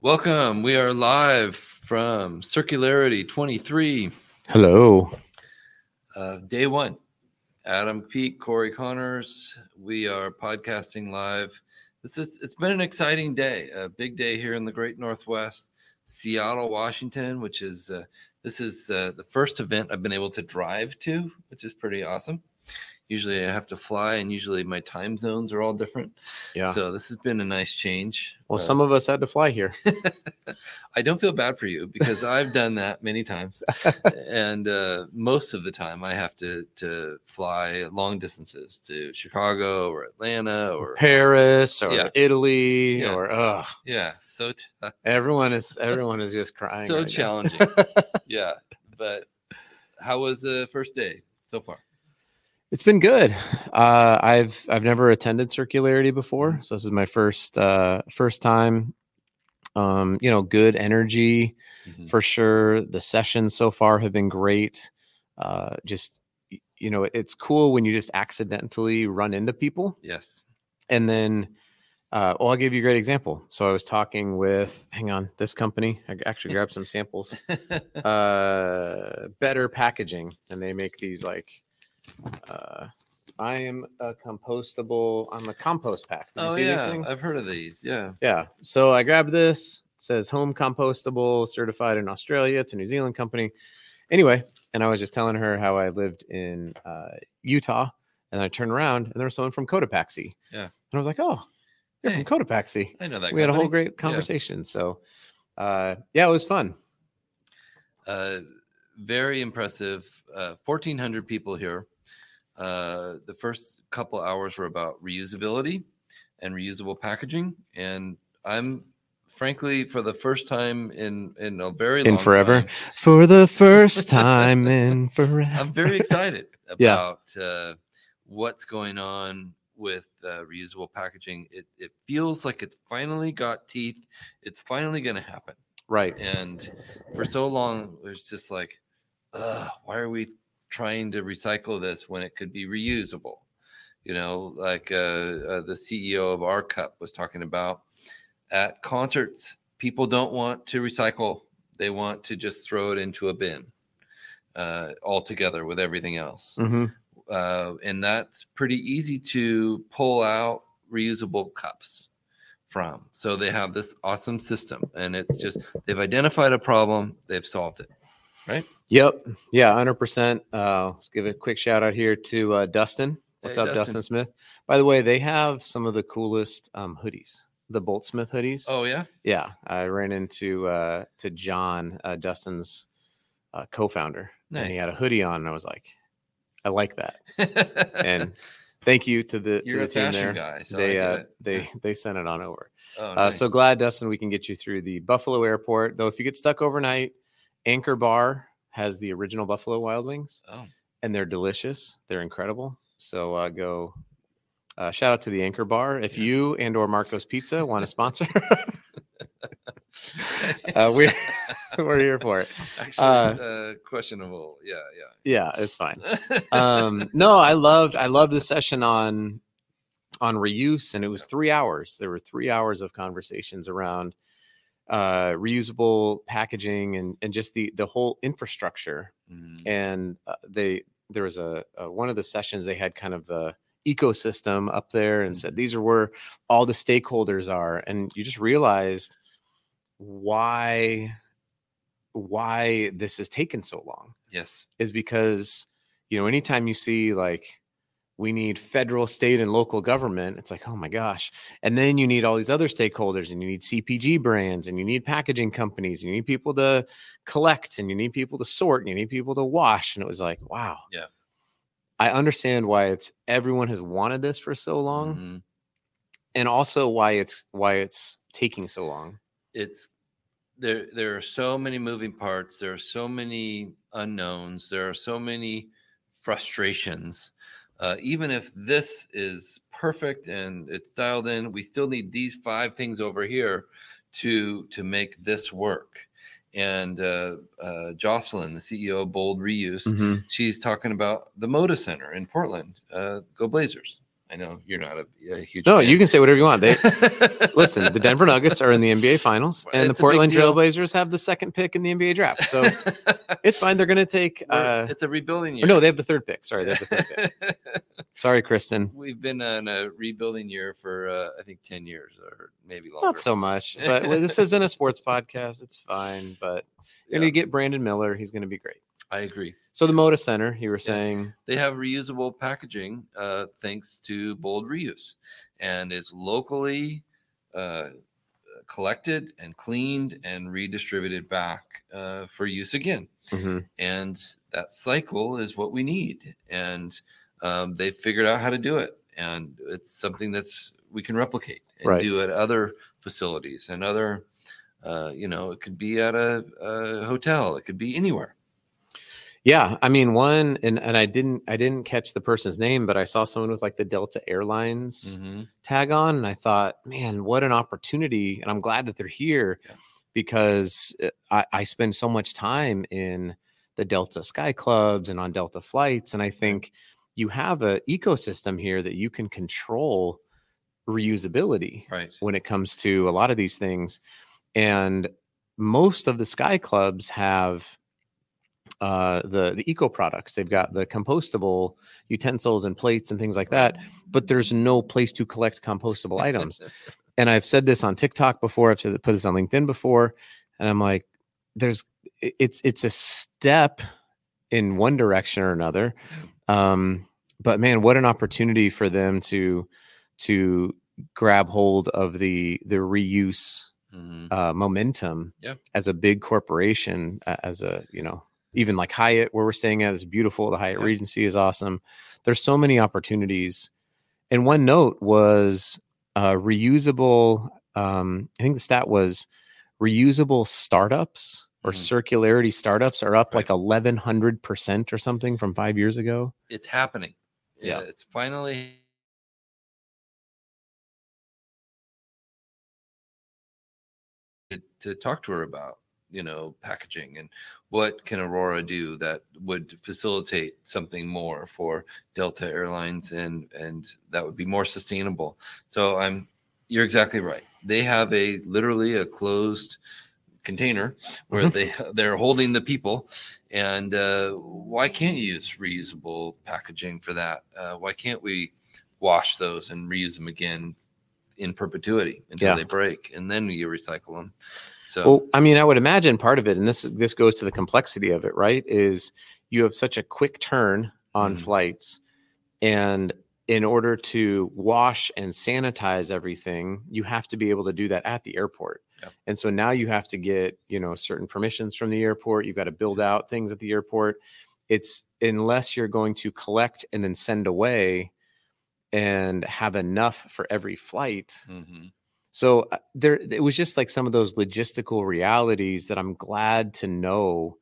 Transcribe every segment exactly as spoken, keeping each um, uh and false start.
Welcome. We are live from Circularity twenty-three. Hello. Uh, day one. Adam Peek, Cory Connors. We are podcasting live. This is, it's been an exciting day, a big day here in the Great Northwest, Seattle, Washington, which is, uh, this is uh, the first event I've been able to drive to, which is pretty awesome. Usually I have to fly, and usually my time zones are all different. Yeah. So this has been a nice change. Well, uh, some of us had to fly here. I don't feel bad for you because I've done that many times. And uh, most of the time I have to, to fly long distances to Chicago or Atlanta or Paris or yeah. Italy yeah. or uh Yeah. So t- everyone is everyone is just crying. So right challenging. Yeah. But how was the first day so far? It's been good. Uh, I've I've never attended Circularity before, so this is my first uh, first time. Um, you know, good energy mm-hmm. for sure. The sessions so far have been great. Uh, just you know, it's cool when you just accidentally run into people. Yes, and then uh, well, I'll give you a great example. So I was talking with, hang on, this company. I actually grabbed some samples. Uh, Better Packaging, and they make these like. Uh, I am a compostable. I'm a compost pack. Did you oh see yeah, these things? I've heard of these. Yeah, yeah. So I grabbed this. It says home compostable, certified in Australia. It's a New Zealand company. Anyway, and I was just telling her how I lived in uh, Utah, and I turned around and there was someone from Cotopaxi. Yeah, and I was like, "Oh, you're hey, from Cotopaxi." I know that. We company. Had a whole great conversation. Yeah. So, uh, yeah, it was fun. Uh, very impressive. Uh, fourteen hundred people here. Uh, the first couple hours were about reusability and reusable packaging. And I'm frankly, for the first time in, in a very long in forever, time, for the first time in forever, I'm very excited about yeah. uh, what's going on with uh, reusable packaging. It, it feels like it's finally got teeth. It's finally going to happen. Right. And for so long, it's just like, uh, why are we trying to recycle this when it could be reusable? You know, like uh, uh, the C E O of r.Cup was talking about at concerts, people don't want to recycle. They want to just throw it into a bin uh, altogether with everything else. Mm-hmm. Uh, and that's pretty easy to pull out reusable cups from. So they have this awesome system, and it's just, they've identified a problem, they've solved it. Right. Yep. Yeah. one hundred percent. Uh, let's give a quick shout out here to uh, Dustin. What's hey, up, Dustin. Dustin Smith? By the way, they have some of the coolest um, hoodies, the Bolt Smith hoodies. Oh, yeah. Yeah. I ran into uh, to John, uh, Dustin's uh, co-founder. Nice. And he had a hoodie on, and I was like, I like that. And thank you to the, to the team there. Guy, so they uh, they they sent it on over. Oh, nice. uh, so glad, Dustin, we can get you through the Buffalo airport. Though if you get stuck overnight, Anchor Bar has the original Buffalo Wild Wings, oh. and they're delicious. They're incredible. So uh, go uh, shout out to the Anchor Bar. If yeah. you and or Marco's Pizza want to sponsor, uh, we're, we're here for it. Actually, uh, uh, questionable. Yeah, yeah. Yeah, it's fine. um, no, I loved I loved the session on, on reuse, and it was three hours. There were three hours of conversations around uh reusable packaging and and just the the whole infrastructure mm-hmm. and uh, they there was a, a one of the sessions they had kind of the ecosystem up there and mm-hmm. said these are where all the stakeholders are, and you just realized why why this has taken so long. Yes, is because you know anytime you see like we need federal, state, and local government. It's like, oh my gosh. And then you need all these other stakeholders, and you need C P G brands, and you need packaging companies, and you need people to collect, and you need people to sort, and you need people to wash. And it was like, wow. Yeah. I understand why it's everyone has wanted this for so long. Mm-hmm. And also why it's why it's taking so long. It's there there are so many moving parts, there are so many unknowns, there are so many frustrations. Uh, even if this is perfect and it's dialed in, we still need these five things over here to to make this work. And uh, uh, Jocelyn, the C E O of Bold Reuse, mm-hmm. she's talking about the Moda Center in Portland. Uh, go Blazers. I know you're not a, a huge No, fan. You can say whatever you want. They, listen, the Denver Nuggets are in the N B A Finals, well, and the Portland Trailblazers have the second pick in the N B A draft. So it's fine. They're going to take... Uh, it's a rebuilding year. No, they have the third pick. Sorry, they have the third pick. Sorry, Kristen. We've been on a rebuilding year for, uh, I think, ten years or maybe longer. Not so much, but well, this isn't a sports podcast. It's fine, but you're yeah. going to get Brandon Miller. He's going to be great. I agree. So the Moda Center, you were saying. Yeah. They have reusable packaging uh, thanks to Bold Reuse. And it's locally uh, collected and cleaned and redistributed back uh, for use again. Mm-hmm. And that cycle is what we need. And um, they figured out how to do it. And it's something that's we can replicate and right. do at other facilities and other, uh, you know, it could be at a, a hotel. It could be anywhere. Yeah, I mean, one, and, and I didn't I didn't catch the person's name, but I saw someone with like the Delta Airlines mm-hmm. tag on, and I thought, man, what an opportunity, and I'm glad that they're here yeah. because I, I spend so much time in the Delta Sky Clubs and on Delta flights, and I think you have an ecosystem here that you can control reusability right. when it comes to a lot of these things, and most of the Sky Clubs have... Uh, the the eco products. They've got the compostable utensils and plates and things like that, but there's no place to collect compostable items. And I've said this on TikTok before. I've said put this on LinkedIn before, and I'm like, there's it's it's a step in one direction or another. Um, but man, what an opportunity for them to to grab hold of the the reuse mm-hmm. uh, momentum yeah. as a big corporation, uh, as a you know. Even like Hyatt, where we're staying at, is beautiful. The Hyatt Regency is awesome. There's so many opportunities. And one note was uh, reusable. Um, I think the stat was reusable startups or mm-hmm. circularity startups are up right. like eleven hundred percent or something from five years ago. It's happening. Yeah, yeah. It's finally. To talk to her about. You know, packaging and what can Aurora do that would facilitate something more for Delta Airlines and and that would be more sustainable. So I'm, you're exactly right. They have a literally a closed container where mm-hmm. they they're holding the people. And uh, why can't you use reusable packaging for that? Uh, why can't we wash those and reuse them again in perpetuity until yeah. they break and then you recycle them? So, well, I mean, I would imagine part of it, and this this goes to the complexity of it, right, is you have such a quick turn on mm-hmm. flights, and in order to wash and sanitize everything, you have to be able to do that at the airport. Yep. And so now you have to get, you know, certain permissions from the airport. You've got to build out things at the airport. It's unless you're going to collect and then send away and have enough for every flight. Mm-hmm. So there, it was just like some of those logistical realities that I'm glad to know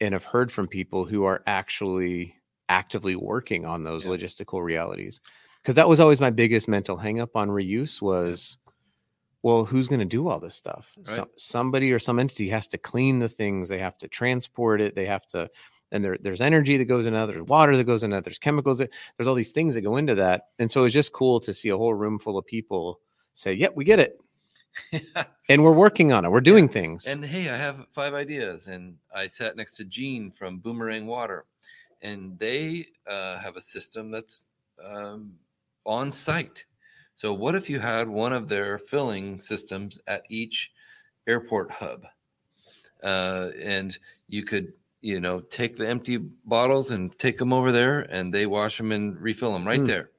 and have heard from people who are actually actively working on those yeah. logistical realities. Because that was always my biggest mental hang up on reuse was, well, who's going to do all this stuff? Right. So, somebody or some entity has to clean the things. They have to transport it. They have to, and there, there's energy that goes in that. There's water that goes in that. There's chemicals. That, there's all these things that go into that. And so it was just cool to see a whole room full of people say, yep, we get it. yeah. And we're working on it. We're doing yeah. things. And hey, I have five ideas. And I sat next to Gene from Boomerang Water. And they uh, have a system that's um, on site. So what if you had one of their filling systems at each airport hub? Uh, and you could, you know, take the empty bottles and take them over there. And they wash them and refill them right mm. there.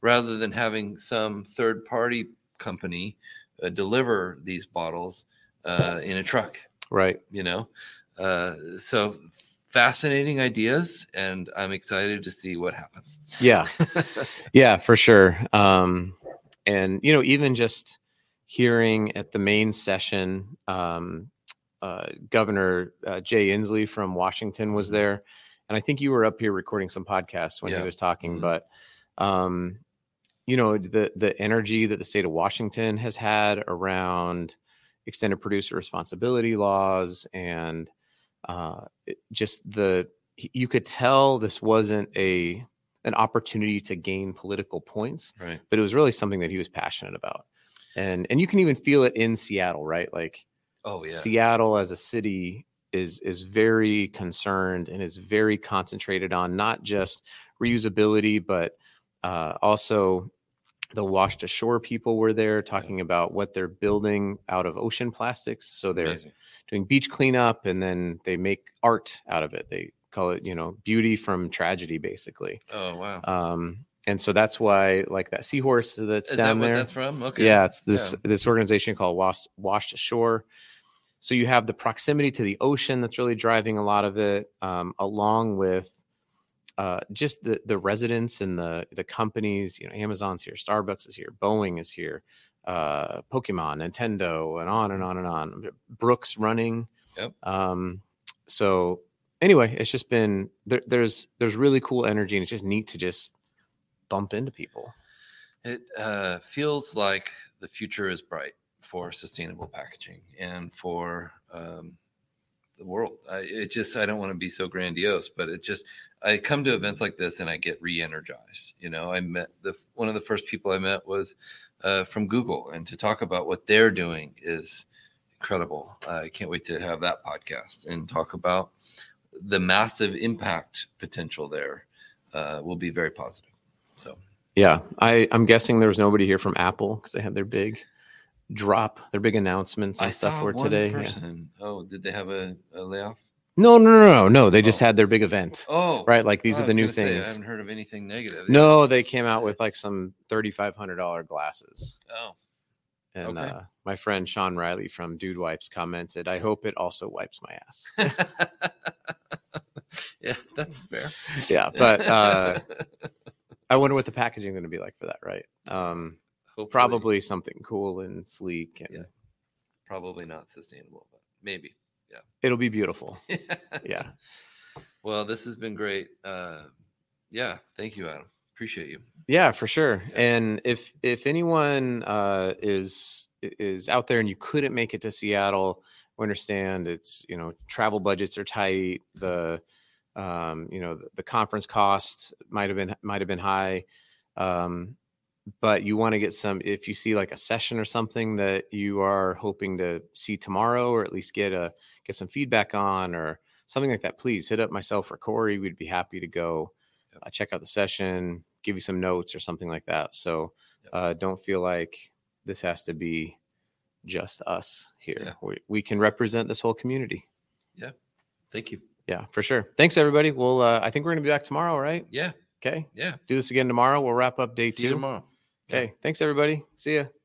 Rather than having some third-party company uh, deliver these bottles uh, in a truck, right? You know, uh, so fascinating ideas, and I'm excited to see what happens. Yeah, yeah, for sure. Um, and you know, even just hearing at the main session, um, uh, Governor uh, Jay Inslee from Washington was there, and I think you were up here recording some podcasts when yeah. he was talking, mm-hmm. but. Um, You know, the the energy that the state of Washington has had around extended producer responsibility laws and uh, just the you could tell this wasn't a an opportunity to gain political points, right? But it was really something that he was passionate about. And and you can even feel it in Seattle, right? Like, oh yeah, Seattle as a city is is very concerned and is very concentrated on not just reusability, but uh, also the Washed Ashore people were there talking yeah. about what they're building out of ocean plastics. So they're Amazing. doing beach cleanup, and then they make art out of it. They call it, you know, beauty from tragedy, basically. Oh, wow. Um, and so that's why, like, that seahorse that's Is down that there. That's from? Okay. Yeah, it's this yeah. this organization called Washed, Washed Ashore. So you have the proximity to the ocean that's really driving a lot of it, um, along with uh, just the the residents and the the companies. You know, Amazon's here, Starbucks is here, Boeing is here, uh, Pokemon, Nintendo, and on and on and on. Brooks running. Yep. Um, so. Anyway, it's just been there, there's there's really cool energy, and it's just neat to just bump into people. It uh, feels like the future is bright for sustainable packaging and for um, the world. I, it just I don't want to be so grandiose, but it just I come to events like this and I get re-energized. You know, I met the one of the first people I met was uh, from Google, and to talk about what they're doing is incredible. Uh, I can't wait to have that podcast and talk about the massive impact potential there uh, will be very positive. So, yeah, I, I'm guessing there was nobody here from Apple because they had their big drop, their big announcements and I stuff saw for one today. Person. Yeah. Oh, did they have a, a layoff? No, no, no, no, no. They oh. just had their big event. Oh, right. Like these oh, are the new things. Say, I haven't heard of anything negative. No, they came out with like some thirty-five hundred dollars glasses. Oh, and okay. uh, my friend Sean Riley from Dude Wipes commented, "I hope it also wipes my ass." Yeah, that's fair. Yeah, but uh, I wonder what the packaging is going to be like for that, right? Um, probably something cool and sleek, and yeah. probably not sustainable, but maybe. Yeah, it'll be beautiful. Yeah. Well, this has been great. Uh, yeah, thank you, Adam. Appreciate you. Yeah, for sure. Yeah. And if if anyone uh, is is out there and you couldn't make it to Seattle, we understand it's you know travel budgets are tight. The Um, you know, the, the conference cost might have been might have been high, um, but you want to get some. If you see like a session or something that you are hoping to see tomorrow, or at least get a get some feedback on, or something like that, please hit up myself or Cory. We'd be happy to go uh, check out the session, give you some notes or something like that. So uh, don't feel like this has to be just us here. Yeah. We we can represent this whole community. Yeah. Thank you. Yeah, for sure. Thanks, everybody. Well, uh, I think we're going to be back tomorrow, right? Yeah. Okay. Yeah. Do this again tomorrow. We'll wrap up day two. See you tomorrow. Okay. Yeah. Thanks, everybody. See ya.